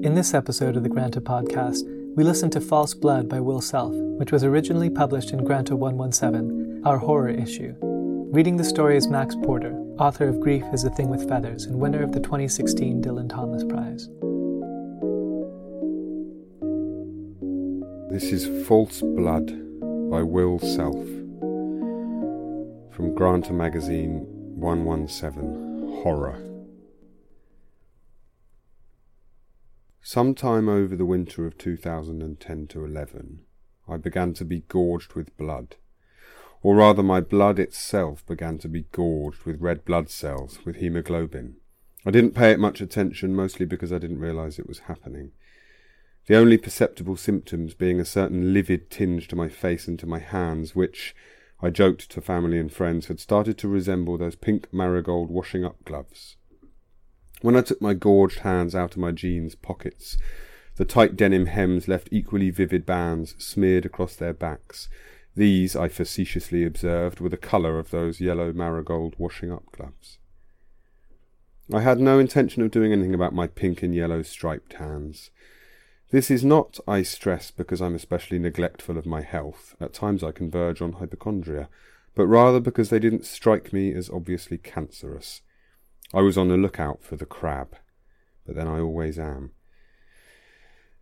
In this episode of the Granta podcast, we listen to False Blood by Will Self, which was originally published in Granta 117, our horror issue. Reading the story is Max Porter, author of Grief is a Thing with Feathers and winner of the 2016 Dylan Thomas Prize. This is False Blood by Will Self from Granta Magazine 117, Horror. Sometime over the winter of 2010 to 11, I began to be gorged with blood, or rather my blood itself began to be gorged with red blood cells, with haemoglobin. I didn't pay it much attention, mostly because I didn't realise it was happening. The only perceptible symptoms being a certain livid tinge to my face and to my hands, which, I joked to family and friends, had started to resemble those pink marigold washing-up gloves. When I took my gorged hands out of my jeans pockets, the tight denim hems left equally vivid bands smeared across their backs. These, I facetiously observed, were the colour of those yellow marigold washing-up gloves. I had no intention of doing anything about my pink and yellow striped hands. This is not, I stress, because I'm especially neglectful of my health. At times I converge on hypochondria, but rather because they didn't strike me as obviously cancerous. I was on the lookout for the crab, but then I always am.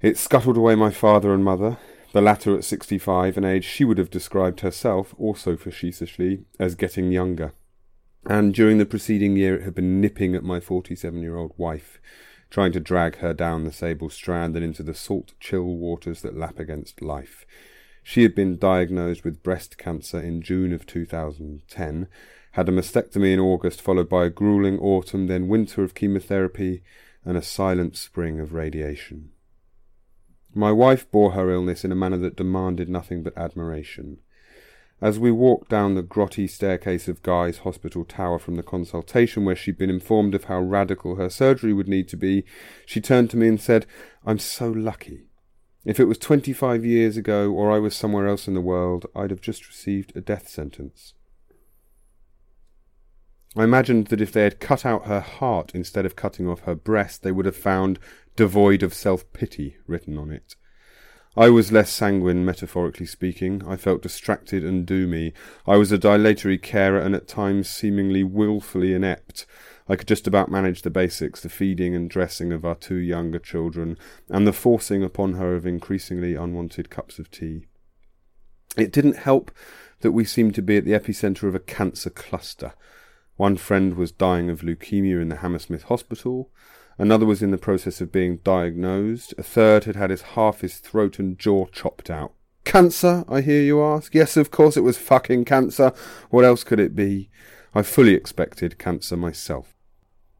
It scuttled away my father and mother, the latter at 65, an age she would have described herself, also facetiously, as getting younger. And during the preceding year it had been nipping at my 47-year-old wife, trying to drag her down the sable strand and into the salt, chill waters that lap against life. She had been diagnosed with breast cancer in June of 2010, had a mastectomy in August, followed by a gruelling autumn, then winter of chemotherapy, and a silent spring of radiation. My wife bore her illness in a manner that demanded nothing but admiration. As we walked down the grotty staircase of Guy's Hospital tower from the consultation where she'd been informed of how radical her surgery would need to be, she turned to me and said, "I'm so lucky. If it was 25 years ago, or I was somewhere else in the world, I'd have just received a death sentence." I imagined that if they had cut out her heart instead of cutting off her breast, they would have found "devoid of self-pity" written on it. I was less sanguine, metaphorically speaking. I felt distracted and doomy. I was a dilatory carer and at times seemingly willfully inept. I could just about manage the basics, the feeding and dressing of our two younger children, and the forcing upon her of increasingly unwanted cups of tea. It didn't help that we seemed to be at the epicentre of a cancer cluster. One friend was dying of leukemia in the Hammersmith Hospital, another was in the process of being diagnosed, a third had had half his throat and jaw chopped out. "Cancer, I hear you ask? Yes, of course it was fucking cancer. What else could it be?" I fully expected cancer myself.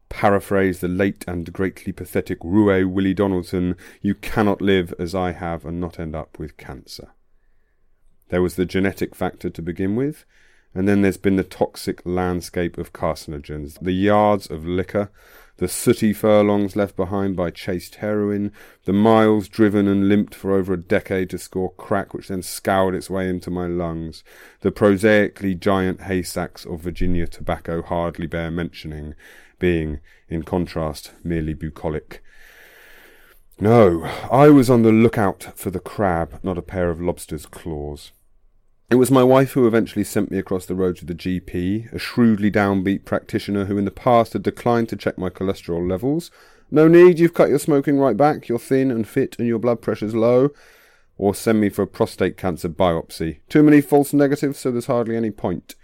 Paraphrase the late and greatly pathetic roue Willie Donaldson, you cannot live as I have and not end up with cancer. There was the genetic factor to begin with, and then there's been the toxic landscape of carcinogens, the yards of liquor, the sooty furlongs left behind by chased heroin, the miles driven and limped for over a decade to score crack which then scoured its way into my lungs, the prosaically giant haystacks of Virginia tobacco hardly bear mentioning, being, in contrast, merely bucolic. No, I was on the lookout for the crab, not a pair of lobster's claws. It was my wife who eventually sent me across the road to the GP, a shrewdly downbeat practitioner who in the past had declined to check my cholesterol levels. "No need, you've cut your smoking right back, you're thin and fit and your blood pressure's low." Or send me for a prostate cancer biopsy. "Too many false negatives, so there's hardly any point."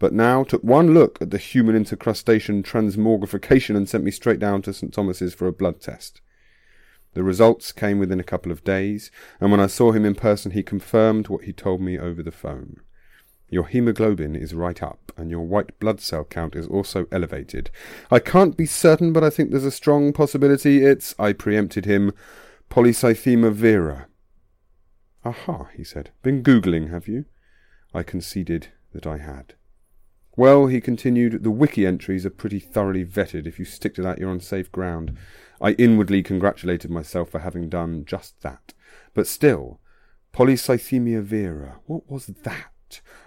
But now took one look at the human intercrustation transmogrification and sent me straight down to St Thomas's for a blood test. The results came within a couple of days, and when I saw him in person he confirmed what he told me over the phone. "Your haemoglobin is right up, and your white blood cell count is also elevated. I can't be certain, but I think there's a strong possibility it's," I preempted him, "polycythemia vera." "Aha," he said. "Been Googling, have you?" I conceded that I had. "Well," he continued, "the wiki entries are pretty thoroughly vetted. If you stick to that, you're on safe ground." I inwardly congratulated myself for having done just that. But still, polycythemia vera, what was that?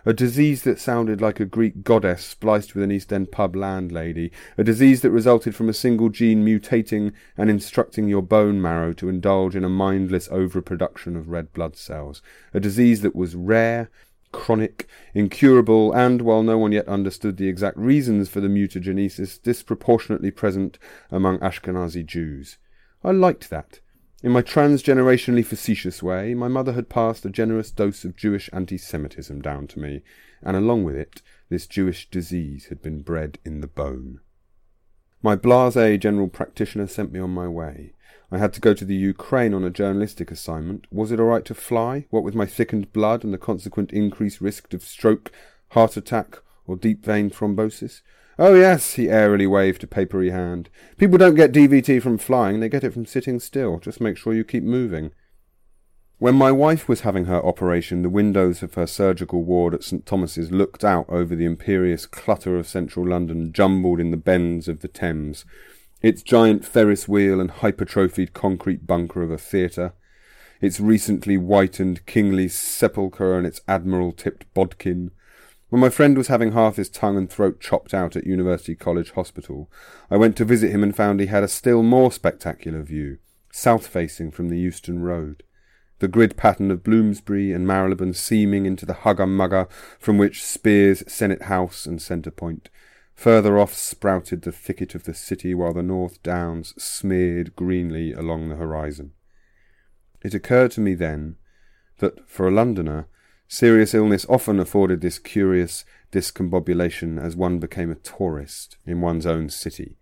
a disease that sounded like a Greek goddess spliced with an East End pub landlady, a disease that resulted from a single gene mutating and instructing your bone marrow to indulge in a mindless overproduction of red blood cells, a disease that was rare, chronic, incurable, and, while no one yet understood the exact reasons for the mutagenesis, disproportionately present among Ashkenazi Jews. I liked that. In my transgenerationally facetious way, my mother had passed a generous dose of Jewish anti-Semitism down to me, and along with it, this Jewish disease had been bred in the bone. My blasé general practitioner sent me on my way. I had to go to the Ukraine on a journalistic assignment. Was it all right to fly, what with my thickened blood and the consequent increased risk of stroke, heart attack, or deep vein thrombosis? Oh yes, he airily waved a papery hand. People don't get DVT from flying, they get it from sitting still. Just make sure you keep moving. When my wife was having her operation, the windows of her surgical ward at St Thomas's looked out over the imperious clutter of central London, jumbled in the bends of the Thames, its giant ferris wheel and hypertrophied concrete bunker of a theatre, its recently whitened kingly sepulchre and its admiral-tipped bodkin. When my friend was having half his tongue and throat chopped out at University College Hospital, I went to visit him and found he had a still more spectacular view, south-facing from the Euston Road, the grid pattern of Bloomsbury and Marylebone seaming into the hugger-mugger from which Spears, Senate House and Centre Point. Further off sprouted the thicket of the city, while the North Downs smeared greenly along the horizon. It occurred to me then that, for a Londoner, serious illness often afforded this curious discombobulation as one became a tourist in one's own city.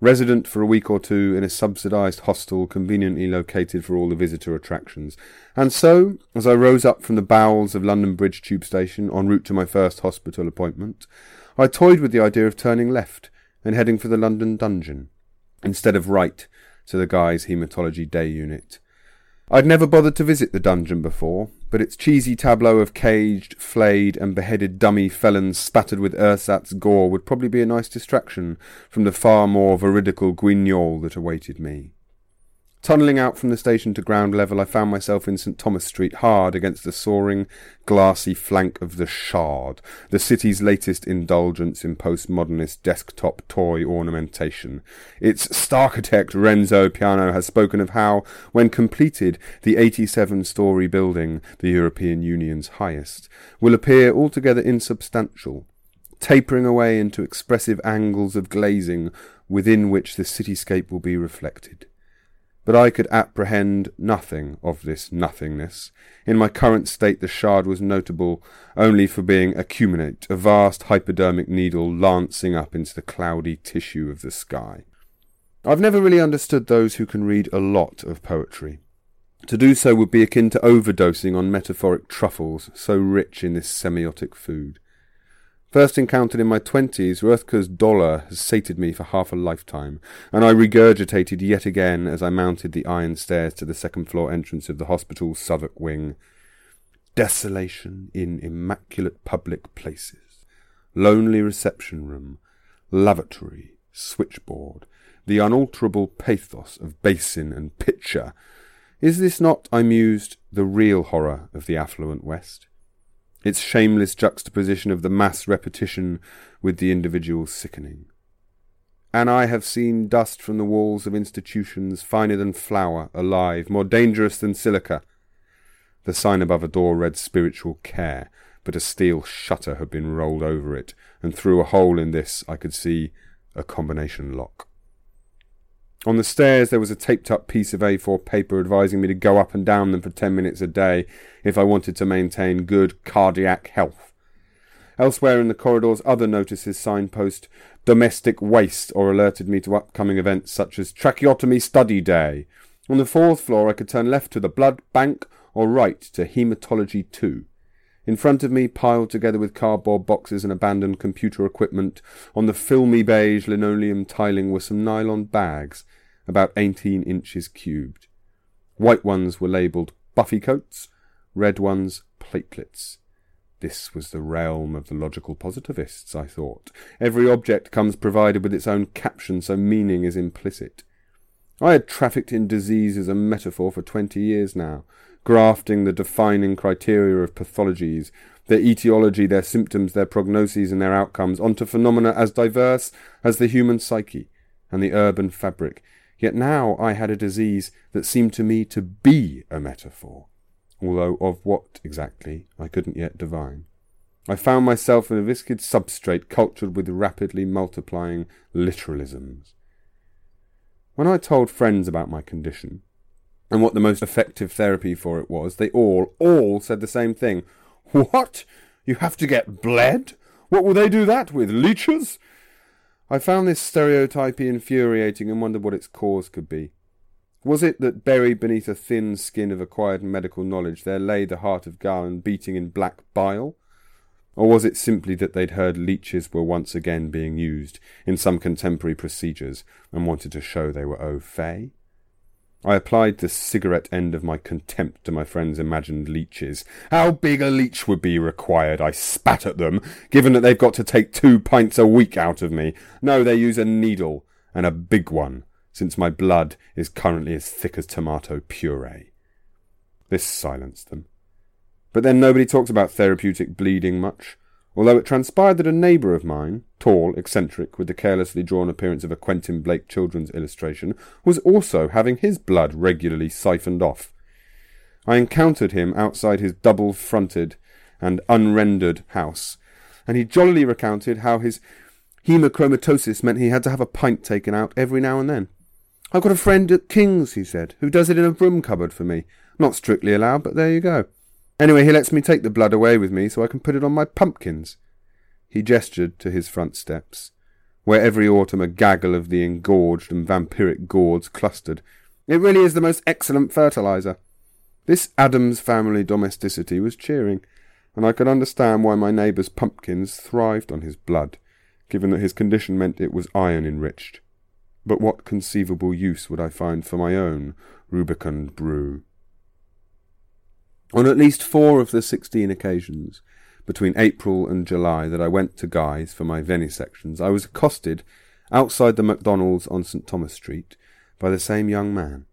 Resident for a week or two in a subsidised hostel conveniently located for all the visitor attractions. And so, as I rose up from the bowels of London Bridge tube station en route to my first hospital appointment, I toyed with the idea of turning left and heading for the London Dungeon, instead of right to the Guy's Haematology Day Unit. I'd never bothered to visit the dungeon before, but its cheesy tableau of caged, flayed and beheaded dummy felons spattered with ersatz gore would probably be a nice distraction from the far more veridical guignol that awaited me. Tunnelling out from the station to ground level, I found myself in St Thomas Street, hard against the soaring, glassy flank of the Shard, the city's latest indulgence in postmodernist desktop toy ornamentation. Its starchitect Renzo Piano has spoken of how, when completed, the 87-storey building, the European Union's highest, will appear altogether insubstantial, tapering away into expressive angles of glazing within which the cityscape will be reflected. But I could apprehend nothing of this nothingness. In my current state the Shard was notable only for being acuminate, a vast hypodermic needle lancing up into the cloudy tissue of the sky. I've never really understood those who can read a lot of poetry. To do so would be akin to overdosing on metaphoric truffles, so rich in this semiotic food. First encountered in my 20s, Roethke's dollar has sated me for half a lifetime, and I regurgitated yet again as I mounted the iron stairs to the second-floor entrance of the hospital's Southwark wing. Desolation in immaculate public places. Lonely reception room. Lavatory. Switchboard. The unalterable pathos of basin and pitcher. Is this not, I mused, the real horror of the affluent West? Its shameless juxtaposition of the mass repetition with the individual sickening. And I have seen dust from the walls of institutions finer than flour, alive, more dangerous than silica. The sign above a door read spiritual care, but a steel shutter had been rolled over it, and through a hole in this I could see a combination lock. On the stairs there was a taped-up piece of A4 paper advising me to go up and down them for 10 minutes a day if I wanted to maintain good cardiac health. Elsewhere in the corridors other notices signpost domestic waste or alerted me to upcoming events such as tracheotomy study day. On the fourth floor I could turn left to the blood bank or right to haematology 2. In front of me, piled together with cardboard boxes and abandoned computer equipment, on the filmy beige linoleum tiling were some nylon bags, about 18 inches cubed. White ones were labelled buffy coats, red ones platelets. This was the realm of the logical positivists, I thought. Every object comes provided with its own caption, so meaning is implicit. I had trafficked in disease as a metaphor for 20 years now, grafting the defining criteria of pathologies their etiology, their symptoms, their prognoses and their outcomes onto phenomena as diverse as the human psyche and the urban fabric. Yet now I had a disease that seemed to me to be a metaphor, although of what exactly I couldn't yet divine. I found myself in a viscid substrate cultured with rapidly multiplying literalisms. When I told friends about my condition, and what the most effective therapy for it was, they all said the same thing. What? You have to get bled? What will they do that with? Leeches? I found this stereotypy infuriating and wondered what its cause could be. Was it that buried beneath a thin skin of acquired medical knowledge there lay the heart of Galen beating in black bile? Or was it simply that they'd heard leeches were once again being used in some contemporary procedures and wanted to show they were au fait? I applied the cigarette end of my contempt to my friend's imagined leeches. How big a leech would be required? I spat at them, given that they've got to take 2 pints a week out of me. No, they use a needle, and a big one, since my blood is currently as thick as tomato puree. This silenced them. But then nobody talks about therapeutic bleeding much, although it transpired that a neighbour of mine, tall, eccentric, with the carelessly drawn appearance of a Quentin Blake children's illustration, was also having his blood regularly siphoned off. I encountered him outside his double-fronted and unrendered house, and he jollily recounted how his haemochromatosis meant he had to have a pint taken out every now and then. I've got a friend at King's, he said, who does it in a broom cupboard for me. Not strictly allowed, but there you go. Anyway, he lets me take the blood away with me so I can put it on my pumpkins. He gestured to his front steps, where every autumn a gaggle of the engorged and vampiric gourds clustered. It really is the most excellent fertiliser. This Adams family domesticity was cheering, and I could understand why my neighbour's pumpkins thrived on his blood, given that his condition meant it was iron-enriched. But what conceivable use would I find for my own rubicund brew? On at least 4 of the 16 occasions, between April and July, that I went to Guy's for my venisections, I was accosted, outside the McDonald's on St Thomas Street, by the same young man.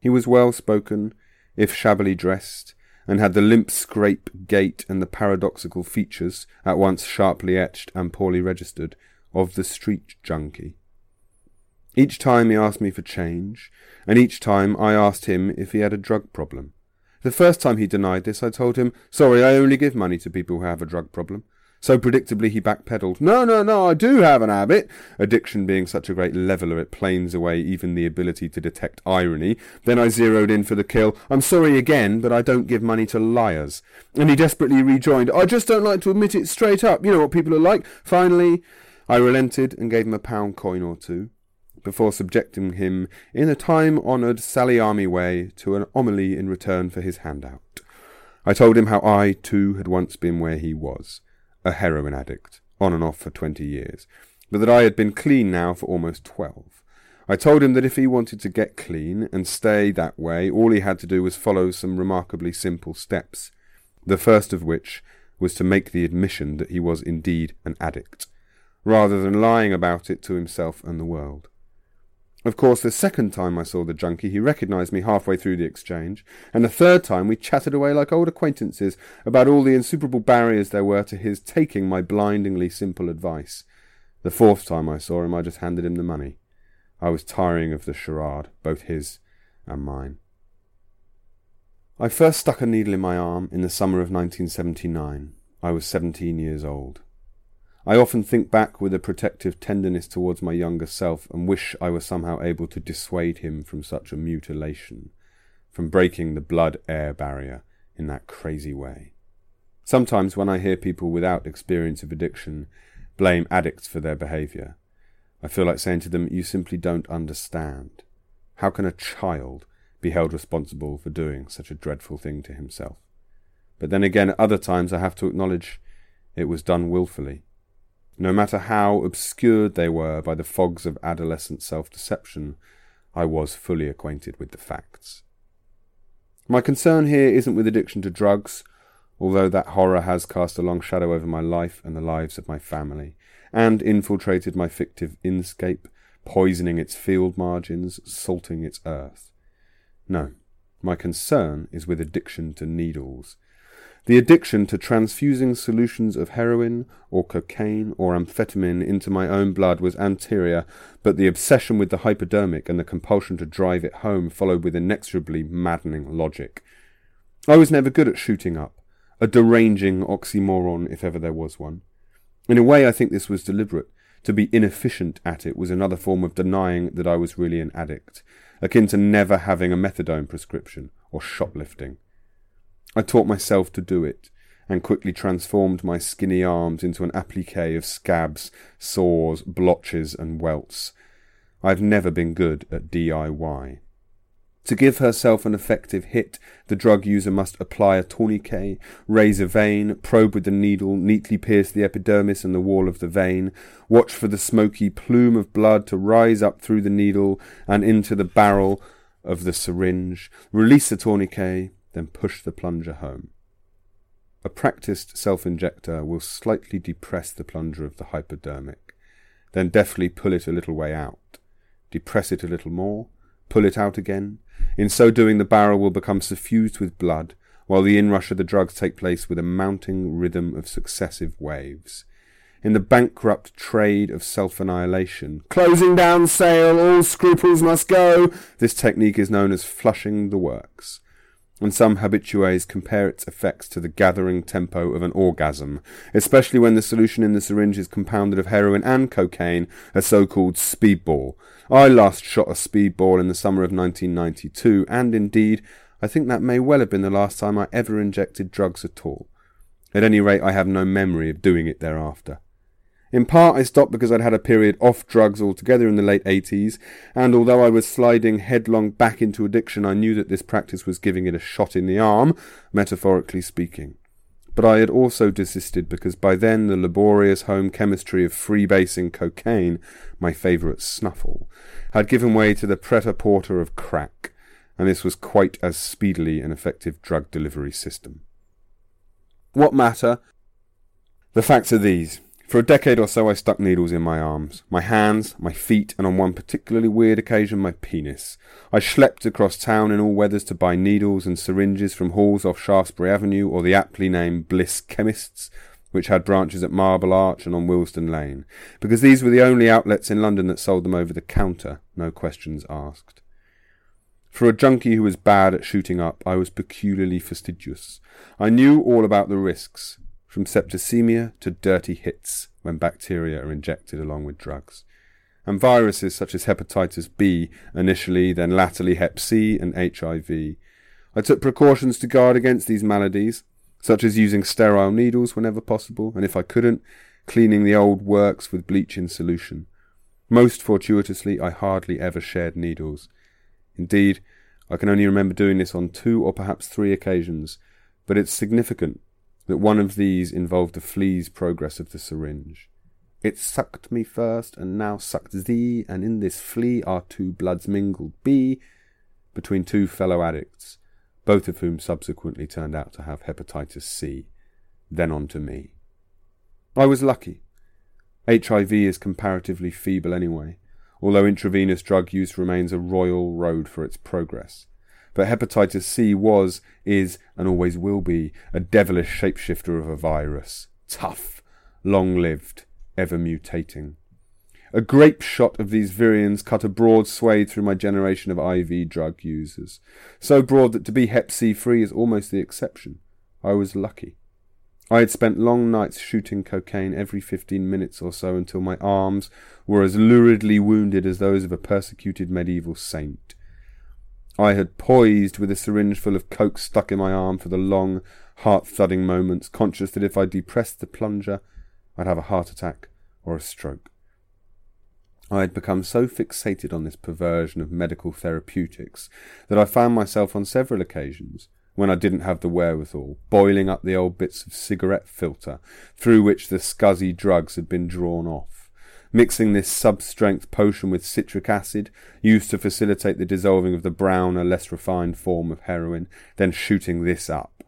He was well-spoken, if shabbily dressed, and had the limp scrape gait and the paradoxical features, at once sharply etched and poorly registered, of the street junkie. Each time he asked me for change, and each time I asked him if he had a drug problem. The first time he denied this, I told him, sorry, I only give money to people who have a drug problem. So predictably he backpedaled, no, I do have an habit. Addiction being such a great leveller, it planes away even the ability to detect irony. Then I zeroed in for the kill, I'm sorry again, but I don't give money to liars. And he desperately rejoined, I just don't like to admit it straight up. You know what people are like. Finally, I relented and gave him £1 coin or 2. Before subjecting him, in a time-honoured Sally-Army way, to an homily in return for his handout. I told him how I, too, had once been where he was, a heroin addict, on and off for 20 years, but that I had been clean now for almost 12. I told him that if he wanted to get clean and stay that way, all he had to do was follow some remarkably simple steps, the first of which was to make the admission that he was indeed an addict, rather than lying about it to himself and the world. Of course, the second time I saw the junkie, he recognised me halfway through the exchange, and the third time we chatted away like old acquaintances about all the insuperable barriers there were to his taking my blindingly simple advice. The fourth time I saw him, I just handed him the money. I was tiring of the charade, both his and mine. I first stuck a needle in my arm in the summer of 1979. I was 17 years old. I often think back with a protective tenderness towards my younger self and wish I were somehow able to dissuade him from such a mutilation, from breaking the blood-air barrier in that crazy way. Sometimes when I hear people without experience of addiction blame addicts for their behaviour, I feel like saying to them, you simply don't understand. How can a child be held responsible for doing such a dreadful thing to himself? But then again, at other times I have to acknowledge it was done willfully. No matter how obscured they were by the fogs of adolescent self-deception, I was fully acquainted with the facts. My concern here isn't with addiction to drugs, although that horror has cast a long shadow over my life and the lives of my family, and infiltrated my fictive inscape, poisoning its field margins, salting its earth. No, my concern is with addiction to needles. The addiction to transfusing solutions of heroin or cocaine or amphetamine into my own blood was anterior, but the obsession with the hypodermic and the compulsion to drive it home followed with inexorably maddening logic. I was never good at shooting up, a deranging oxymoron if ever there was one. In a way, I think this was deliberate. To be inefficient at it was another form of denying that I was really an addict, akin to never having a methadone prescription or shoplifting. I taught myself to do it, and quickly transformed my skinny arms into an applique of scabs, sores, blotches and welts. I've never been good at DIY. To give herself an effective hit, the drug user must apply a tourniquet, raise a vein, probe with the needle, neatly pierce the epidermis and the wall of the vein, watch for the smoky plume of blood to rise up through the needle and into the barrel of the syringe, release the tourniquet, then push the plunger home. A practiced self-injector will slightly depress the plunger of the hypodermic, then deftly pull it a little way out, depress it a little more, pull it out again. In so doing, the barrel will become suffused with blood, while the inrush of the drugs take place with a mounting rhythm of successive waves. In the bankrupt trade of self-annihilation, closing down sale, all scruples must go, this technique is known as flushing the works, and some habitués compare its effects to the gathering tempo of an orgasm, especially when the solution in the syringe is compounded of heroin and cocaine, a so-called speedball. I last shot a speedball in the summer of 1992, and indeed, I think that may well have been the last time I ever injected drugs at all. At any rate, I have no memory of doing it thereafter. In part, I stopped because I'd had a period off drugs altogether in the late 80s, and although I was sliding headlong back into addiction, I knew that this practice was giving it a shot in the arm, metaphorically speaking. But I had also desisted because by then the laborious home chemistry of freebasing cocaine, my favourite snuffle, had given way to the pret-a-porter of crack, and this was quite as speedily an effective drug delivery system. What matter? The facts are these. For a decade or so I stuck needles in my arms, my hands, my feet, and on one particularly weird occasion my penis. I schlepped across town in all weathers to buy needles and syringes from halls off Shaftesbury Avenue or the aptly named Bliss Chemists, which had branches at Marble Arch and on Willesden Lane, because these were the only outlets in London that sold them over the counter, no questions asked. For a junkie who was bad at shooting up, I was peculiarly fastidious. I knew all about the risks, from septicemia to dirty hits when bacteria are injected along with drugs, and viruses such as hepatitis B initially, then latterly hep C and HIV. I took precautions to guard against these maladies, such as using sterile needles whenever possible, and if I couldn't, cleaning the old works with bleach in solution. Most fortuitously, I hardly ever shared needles. Indeed, I can only remember doing this on 2 or perhaps 3 occasions, but it's significant that one of these involved the flea's progress of the syringe. It sucked me first, and now sucked thee, and in this flea our two bloods mingled be, between 2 fellow addicts, both of whom subsequently turned out to have hepatitis C, then on to me. I was lucky. HIV is comparatively feeble anyway, although intravenous drug use remains a royal road for its progress. But hepatitis C was, is, and always will be a devilish shapeshifter of a virus. Tough, long-lived, ever mutating. A grape shot of these virions cut a broad swathe through my generation of IV drug users. So broad that to be hep C free is almost the exception. I was lucky. I had spent long nights shooting cocaine every 15 minutes or so until my arms were as luridly wounded as those of a persecuted medieval saint. I had poised with a syringe full of coke stuck in my arm for the long, heart-thudding moments, conscious that if I depressed the plunger, I'd have a heart attack or a stroke. I had become so fixated on this perversion of medical therapeutics that I found myself on several occasions, when I didn't have the wherewithal, boiling up the old bits of cigarette filter through which the scuzzy drugs had been drawn off, mixing this sub-strength potion with citric acid, used to facilitate the dissolving of the browner, less refined form of heroin, then shooting this up.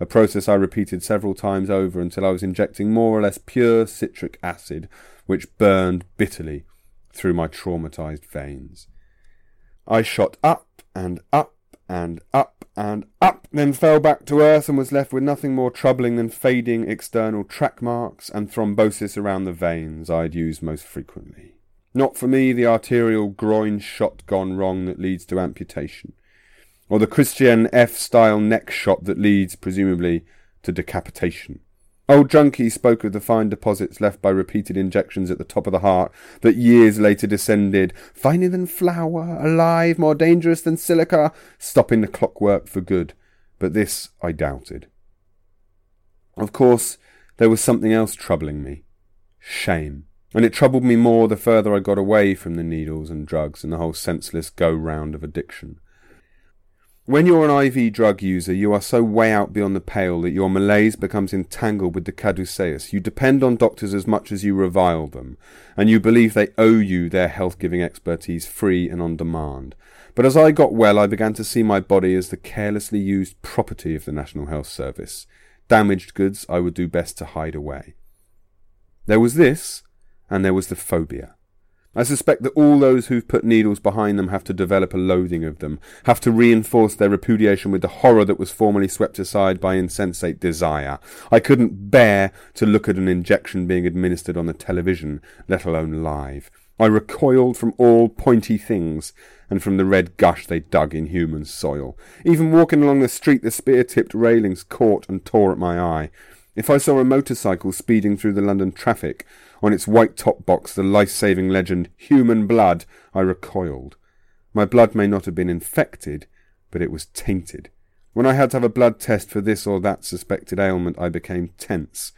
A process I repeated several times over until I was injecting more or less pure citric acid, which burned bitterly through my traumatized veins. I shot up and up and up and up, then fell back to earth and was left with nothing more troubling than fading external track marks and thrombosis around the veins I had used most frequently. Not for me the arterial groin shot gone wrong that leads to amputation, or the Christian F-style neck shot that leads, presumably, to decapitation. Old Drunky spoke of the fine deposits left by repeated injections at the top of the heart that years later descended, finer than flour, alive, more dangerous than silica, stopping the clockwork for good. But this I doubted. Of course, there was something else troubling me. Shame. And it troubled me more the further I got away from the needles and drugs and the whole senseless go-round of addiction. When you're an IV drug user, you are so way out beyond the pale that your malaise becomes entangled with the caduceus. You depend on doctors as much as you revile them, and you believe they owe you their health-giving expertise free and on demand. But as I got well, I began to see my body as the carelessly used property of the National Health Service. Damaged goods I would do best to hide away. There was this, and there was the phobia. I suspect that all those who've put needles behind them have to develop a loathing of them, have to reinforce their repudiation with the horror that was formerly swept aside by insensate desire. I couldn't bear to look at an injection being administered on the television, let alone live. I recoiled from all pointy things and from the red gush they dug in human soil. Even walking along the street, the spear-tipped railings caught and tore at my eye. If I saw a motorcycle speeding through the London traffic, on its white top box the life-saving legend, human blood, I recoiled. My blood may not have been infected, but it was tainted. When I had to have a blood test for this or that suspected ailment, I became tense.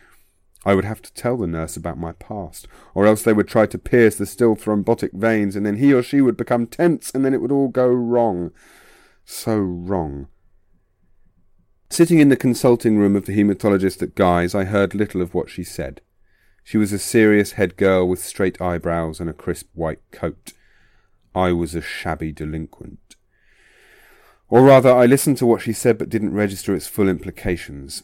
I would have to tell the nurse about my past, or else they would try to pierce the still thrombotic veins, and then he or she would become tense, and then it would all go wrong. So wrong. Sitting in the consulting room of the haematologist at Guy's, I heard little of what she said. She was a serious head girl with straight eyebrows and a crisp white coat. I was a shabby delinquent. Or rather, I listened to what she said but didn't register its full implications.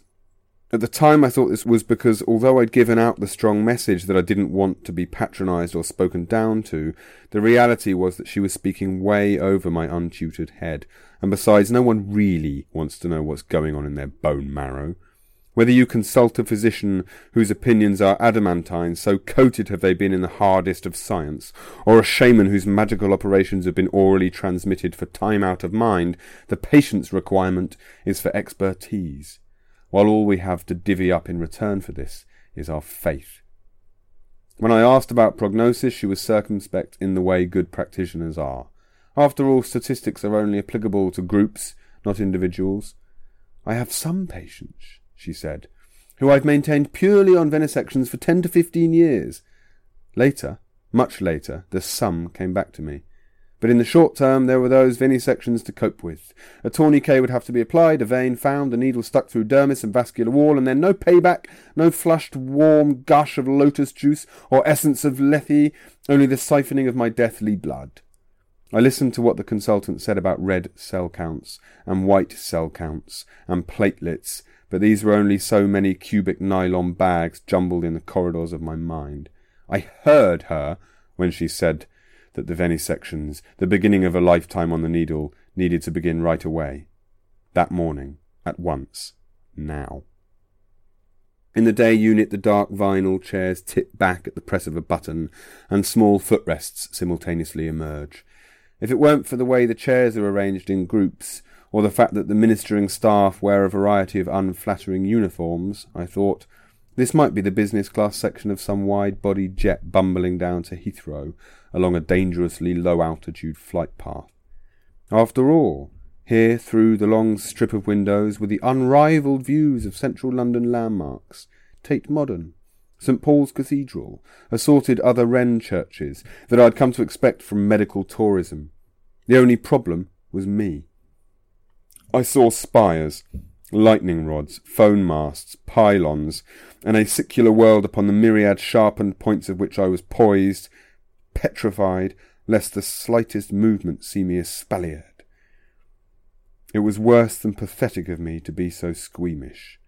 At the time I thought this was because, although I'd given out the strong message that I didn't want to be patronised or spoken down to, the reality was that she was speaking way over my untutored head, and besides, no one really wants to know what's going on in their bone marrow. Whether you consult a physician whose opinions are adamantine, so coated have they been in the hardest of science, or a shaman whose magical operations have been orally transmitted for time out of mind, the patient's requirement is for expertise, while all we have to divvy up in return for this is our faith. When I asked about prognosis, she was circumspect in the way good practitioners are. After all, statistics are only applicable to groups, not individuals. I have some patients, she said, who I've maintained purely on venisections for 10 to 15 years. Later, much later, the sum came back to me. But in the short term, there were those venisections to cope with. A tourniquet would have to be applied, a vein found, a needle stuck through dermis and vascular wall, and then no payback, no flushed, warm gush of lotus juice or essence of lethe, only the siphoning of my deathly blood. I listened to what the consultant said about red cell counts and white cell counts and platelets, but these were only so many cubic nylon bags jumbled in the corridors of my mind. I heard her when she said that the venisections, the beginning of a lifetime on the needle, needed to begin right away. That morning, at once, now. In the day unit, the dark vinyl chairs tip back at the press of a button, and small footrests simultaneously emerge. If it weren't for the way the chairs are arranged in groups, or the fact that the ministering staff wear a variety of unflattering uniforms, I thought, this might be the business-class section of some wide-bodied jet bumbling down to Heathrow along a dangerously low-altitude flight path. After all, here through the long strip of windows were the unrivalled views of central London landmarks, Tate Modern, St Paul's Cathedral, assorted other wren churches that I'd come to expect from medical tourism. The only problem was me. I saw spires, lightning rods, phone masts, pylons, an acicular world upon the myriad sharpened points of which I was poised, petrified, lest the slightest movement see me espaliered. It was worse than pathetic of me to be so squeamish.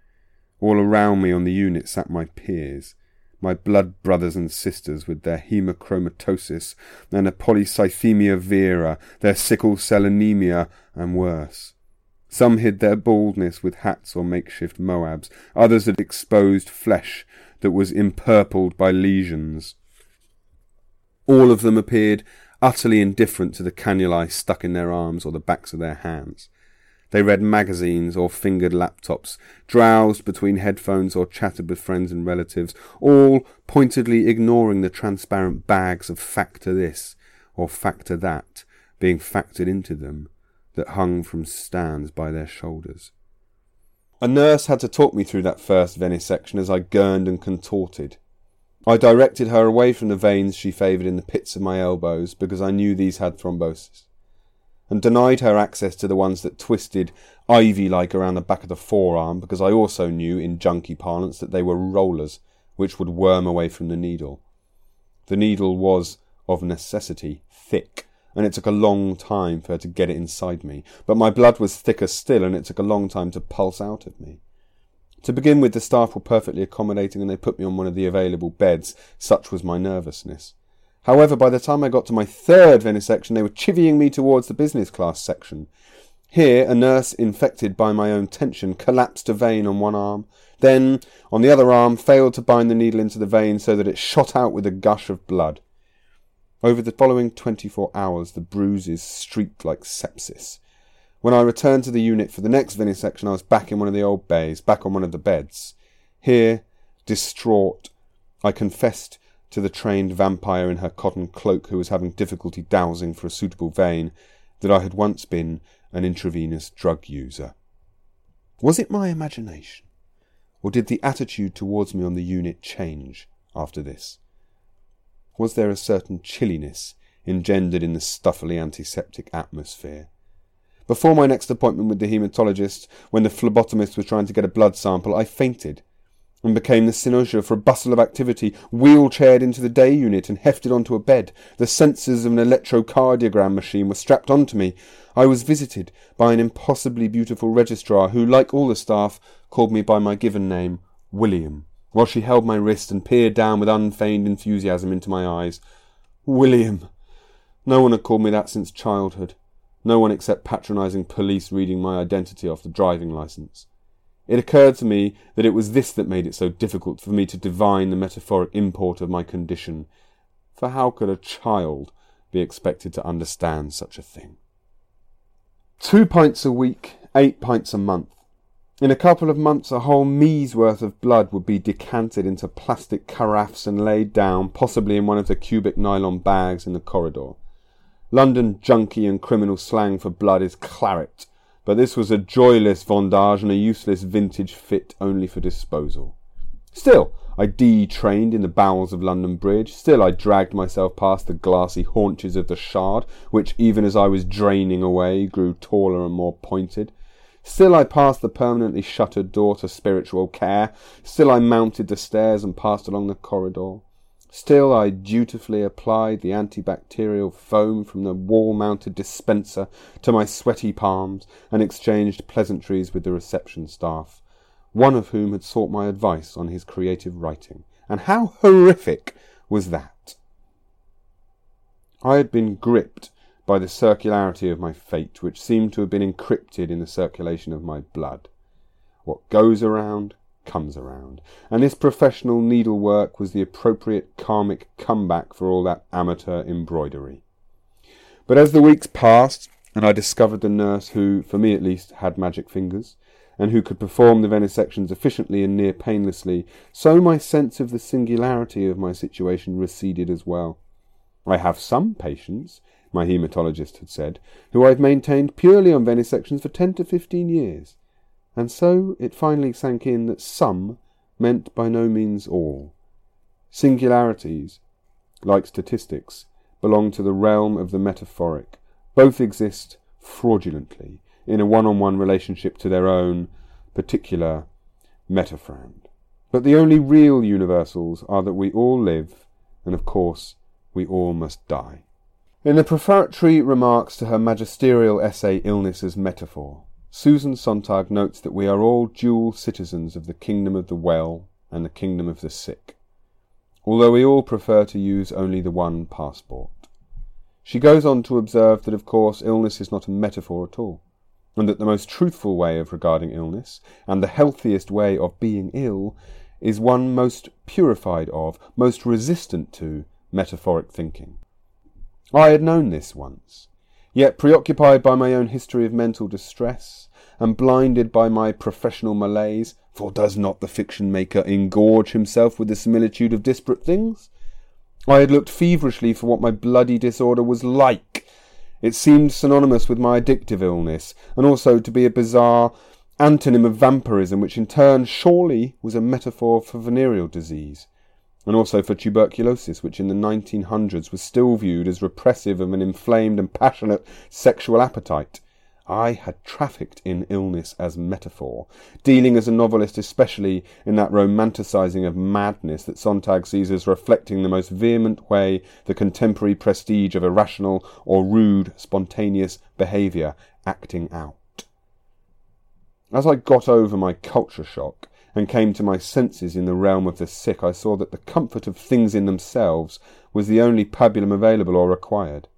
All around me on the unit sat my peers, my blood brothers and sisters with their haemochromatosis and a polycythaemia vera, their sickle cell anemia, and worse. Some hid their baldness with hats or makeshift moabs, others had exposed flesh that was empurpled by lesions. All of them appeared utterly indifferent to the cannulae stuck in their arms or the backs of their hands. They read magazines or fingered laptops, drowsed between headphones or chatted with friends and relatives, all pointedly ignoring the transparent bags of factor this or factor that being factored into them that hung from stands by their shoulders. A nurse had to talk me through that first venesection as I gurned and contorted. I directed her away from the veins she favoured in the pits of my elbows because I knew these had thrombosis, and denied her access to the ones that twisted ivy-like around the back of the forearm because I also knew, in junkie parlance, that they were rollers which would worm away from the needle. The needle was, of necessity, thick, and it took a long time for her to get it inside me, but my blood was thicker still, and it took a long time to pulse out of me. To begin with, the staff were perfectly accommodating, and they put me on one of the available beds. Such was my nervousness. However, by the time I got to my third venesection, they were chivying me towards the business class section. Here, a nurse infected by my own tension collapsed a vein on one arm, then, on the other arm, failed to bind the needle into the vein so that it shot out with a gush of blood. Over the following 24 hours, the bruises streaked like sepsis. When I returned to the unit for the next venesection, I was back in one of the old bays, back on one of the beds. Here, distraught, I confessed to the trained vampire in her cotton cloak who was having difficulty dowsing for a suitable vein that I had once been an intravenous drug user. Was it my imagination, or did the attitude towards me on the unit change after this? Was there a certain chilliness engendered in the stuffily antiseptic atmosphere? Before my next appointment with the haematologist, when the phlebotomist was trying to get a blood sample, I fainted and became the cynosure for a bustle of activity, wheelchaired into the day unit and hefted onto a bed. The sensors of an electrocardiogram machine were strapped onto me. I was visited by an impossibly beautiful registrar who, like all the staff, called me by my given name, William, while she held my wrist and peered down with unfeigned enthusiasm into my eyes. William! No one had called me that since childhood. No one except patronising police reading my identity off the driving licence. It occurred to me that it was this that made it so difficult for me to divine the metaphoric import of my condition, for how could a child be expected to understand such a thing? 2 pints a week, 8 pints a month. In a couple of months, a whole me's worth of blood would be decanted into plastic carafes and laid down, possibly in one of the cubic nylon bags in the corridor. London junkie and criminal slang for blood is claret, but this was a joyless vendage and a useless vintage fit only for disposal. Still, I detrained in the bowels of London Bridge. Still, I dragged myself past the glassy haunches of the Shard, which, even as I was draining away, grew taller and more pointed. Still I passed the permanently shuttered door to spiritual care. Still I mounted the stairs and passed along the corridor. Still I dutifully applied the antibacterial foam from the wall-mounted dispenser to my sweaty palms and exchanged pleasantries with the reception staff, one of whom had sought my advice on his creative writing. And how horrific was that? I had been gripped by the circularity of my fate, which seemed to have been encrypted in the circulation of my blood. What goes around, comes around, and this professional needlework was the appropriate karmic comeback for all that amateur embroidery. But as the weeks passed, and I discovered the nurse who, for me at least, had magic fingers, and who could perform the venesections efficiently and near painlessly, so my sense of the singularity of my situation receded as well. I have some patients, my haematologist had said, who I've maintained purely on venesections for 10 to 15 years, and so it finally sank in that some meant by no means all. Singularities, like statistics, belong to the realm of the metaphoric. Both exist fraudulently in a one-on-one relationship to their own particular metafriend. But the only real universals are that we all live, and of course we all must die. In the prefatory remarks to her magisterial essay Illness as Metaphor, Susan Sontag notes that we are all dual citizens of the kingdom of the well and the kingdom of the sick. although we all prefer to use only the one passport. She goes on to observe that, of course, illness is not a metaphor at all, and that the most truthful way of regarding illness, and the healthiest way of being ill, is one most purified of, most resistant to, metaphoric thinking. I had known this once, yet preoccupied by my own history of mental distress, and blinded by my professional malaise, for does not the fiction maker engorge himself with the similitude of disparate things? I had looked feverishly for what my bloody disorder was like. It seemed synonymous with my addictive illness, and also to be a bizarre antonym of vampirism, which in turn surely was a metaphor for venereal disease, and also for tuberculosis, which in the 1900s was still viewed as repressive of an inflamed and passionate sexual appetite. I had trafficked in illness as metaphor, dealing as a novelist especially in that romanticising of madness that Sontag sees as reflecting the most vehement way the contemporary prestige of irrational or rude spontaneous behaviour acting out. As I got over my culture shock and came to my senses in the realm of the sick, I saw that the comfort of things in themselves was the only pabulum available or required.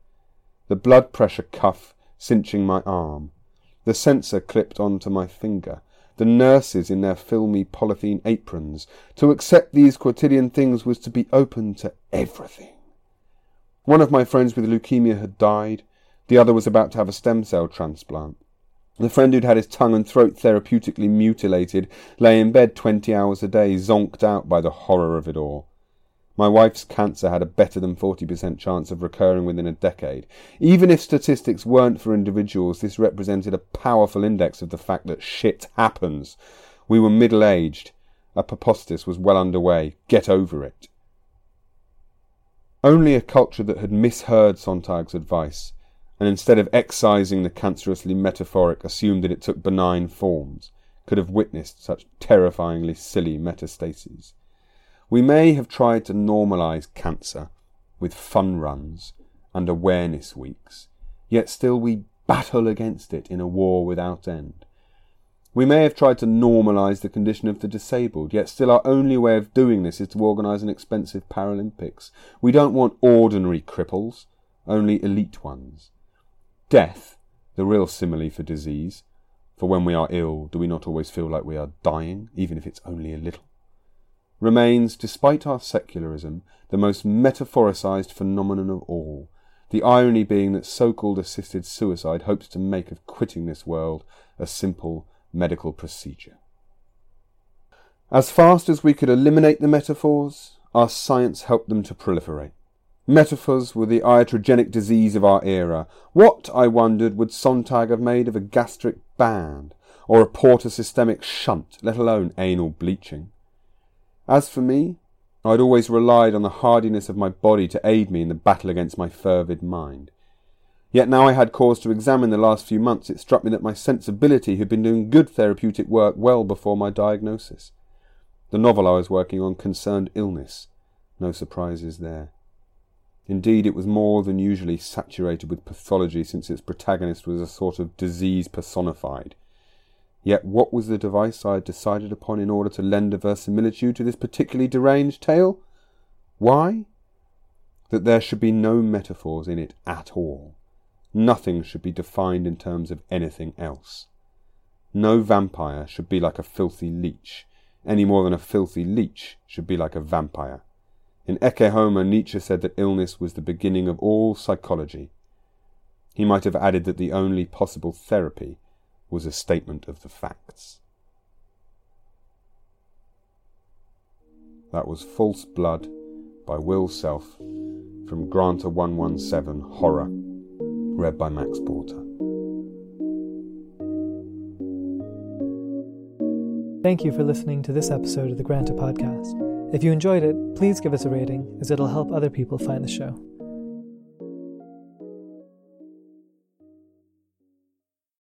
The blood pressure cuff cinching my arm, the sensor clipped onto my finger, the nurses in their filmy polythene aprons. To accept these quotidian things was to be open to everything. One of my friends with leukemia had died, the other was about to have a stem cell transplant. The friend who'd had his tongue and throat therapeutically mutilated lay in bed 20 hours a day, zonked out by the horror of it all. My wife's cancer had a better than 40% chance of recurring within a decade. Even if statistics weren't for individuals, this represented a powerful index of the fact that shit happens. We were middle-aged. A hypothesis was well underway. Get over it. Only a culture that had misheard Sontag's advice, and instead of excising the cancerously metaphoric, assumed that it took benign forms, could have witnessed such terrifyingly silly metastases. We may have tried to normalise cancer with fun runs and awareness weeks, yet still we battle against it in a war without end. We may have tried to normalise the condition of the disabled, yet still our only way of doing this is to organise an expensive Paralympics. We don't want ordinary cripples, only elite ones. Death, the real simile for disease, for when we are ill, do we not always feel like we are dying, even if it's only a little? Remains, despite our secularism, the most metaphoricised phenomenon of all, the irony being that so-called assisted suicide hopes to make of quitting this world a simple medical procedure. As fast as we could eliminate the metaphors, our science helped them to proliferate. Metaphors were the iatrogenic disease of our era. What, I wondered, would Sontag have made of a gastric band, or a portosystemic shunt, let alone anal bleaching? As for me, I had always relied on the hardiness of my body to aid me in the battle against my fervid mind. Yet now I had cause to examine the last few months, it struck me that my sensibility had been doing good therapeutic work well before my diagnosis. The novel I was working on concerned illness. No surprises there. Indeed, it was more than usually saturated with pathology, since its protagonist was a sort of disease personified. Yet what was the device I had decided upon in order to lend a verisimilitude to this particularly deranged tale? Why? That there should be no metaphors in it at all. Nothing should be defined in terms of anything else. No vampire should be like a filthy leech, any more than a filthy leech should be like a vampire. In Ecce Homo, Nietzsche said that illness was the beginning of all psychology. He might have added that the only possible therapy was a statement of the facts. That was False Blood by Will Self from Granta 117 Horror, read by Max Porter. Thank you for listening to this episode of the Granta Podcast. If you enjoyed it, please give us a rating, as it'll help other people find the show.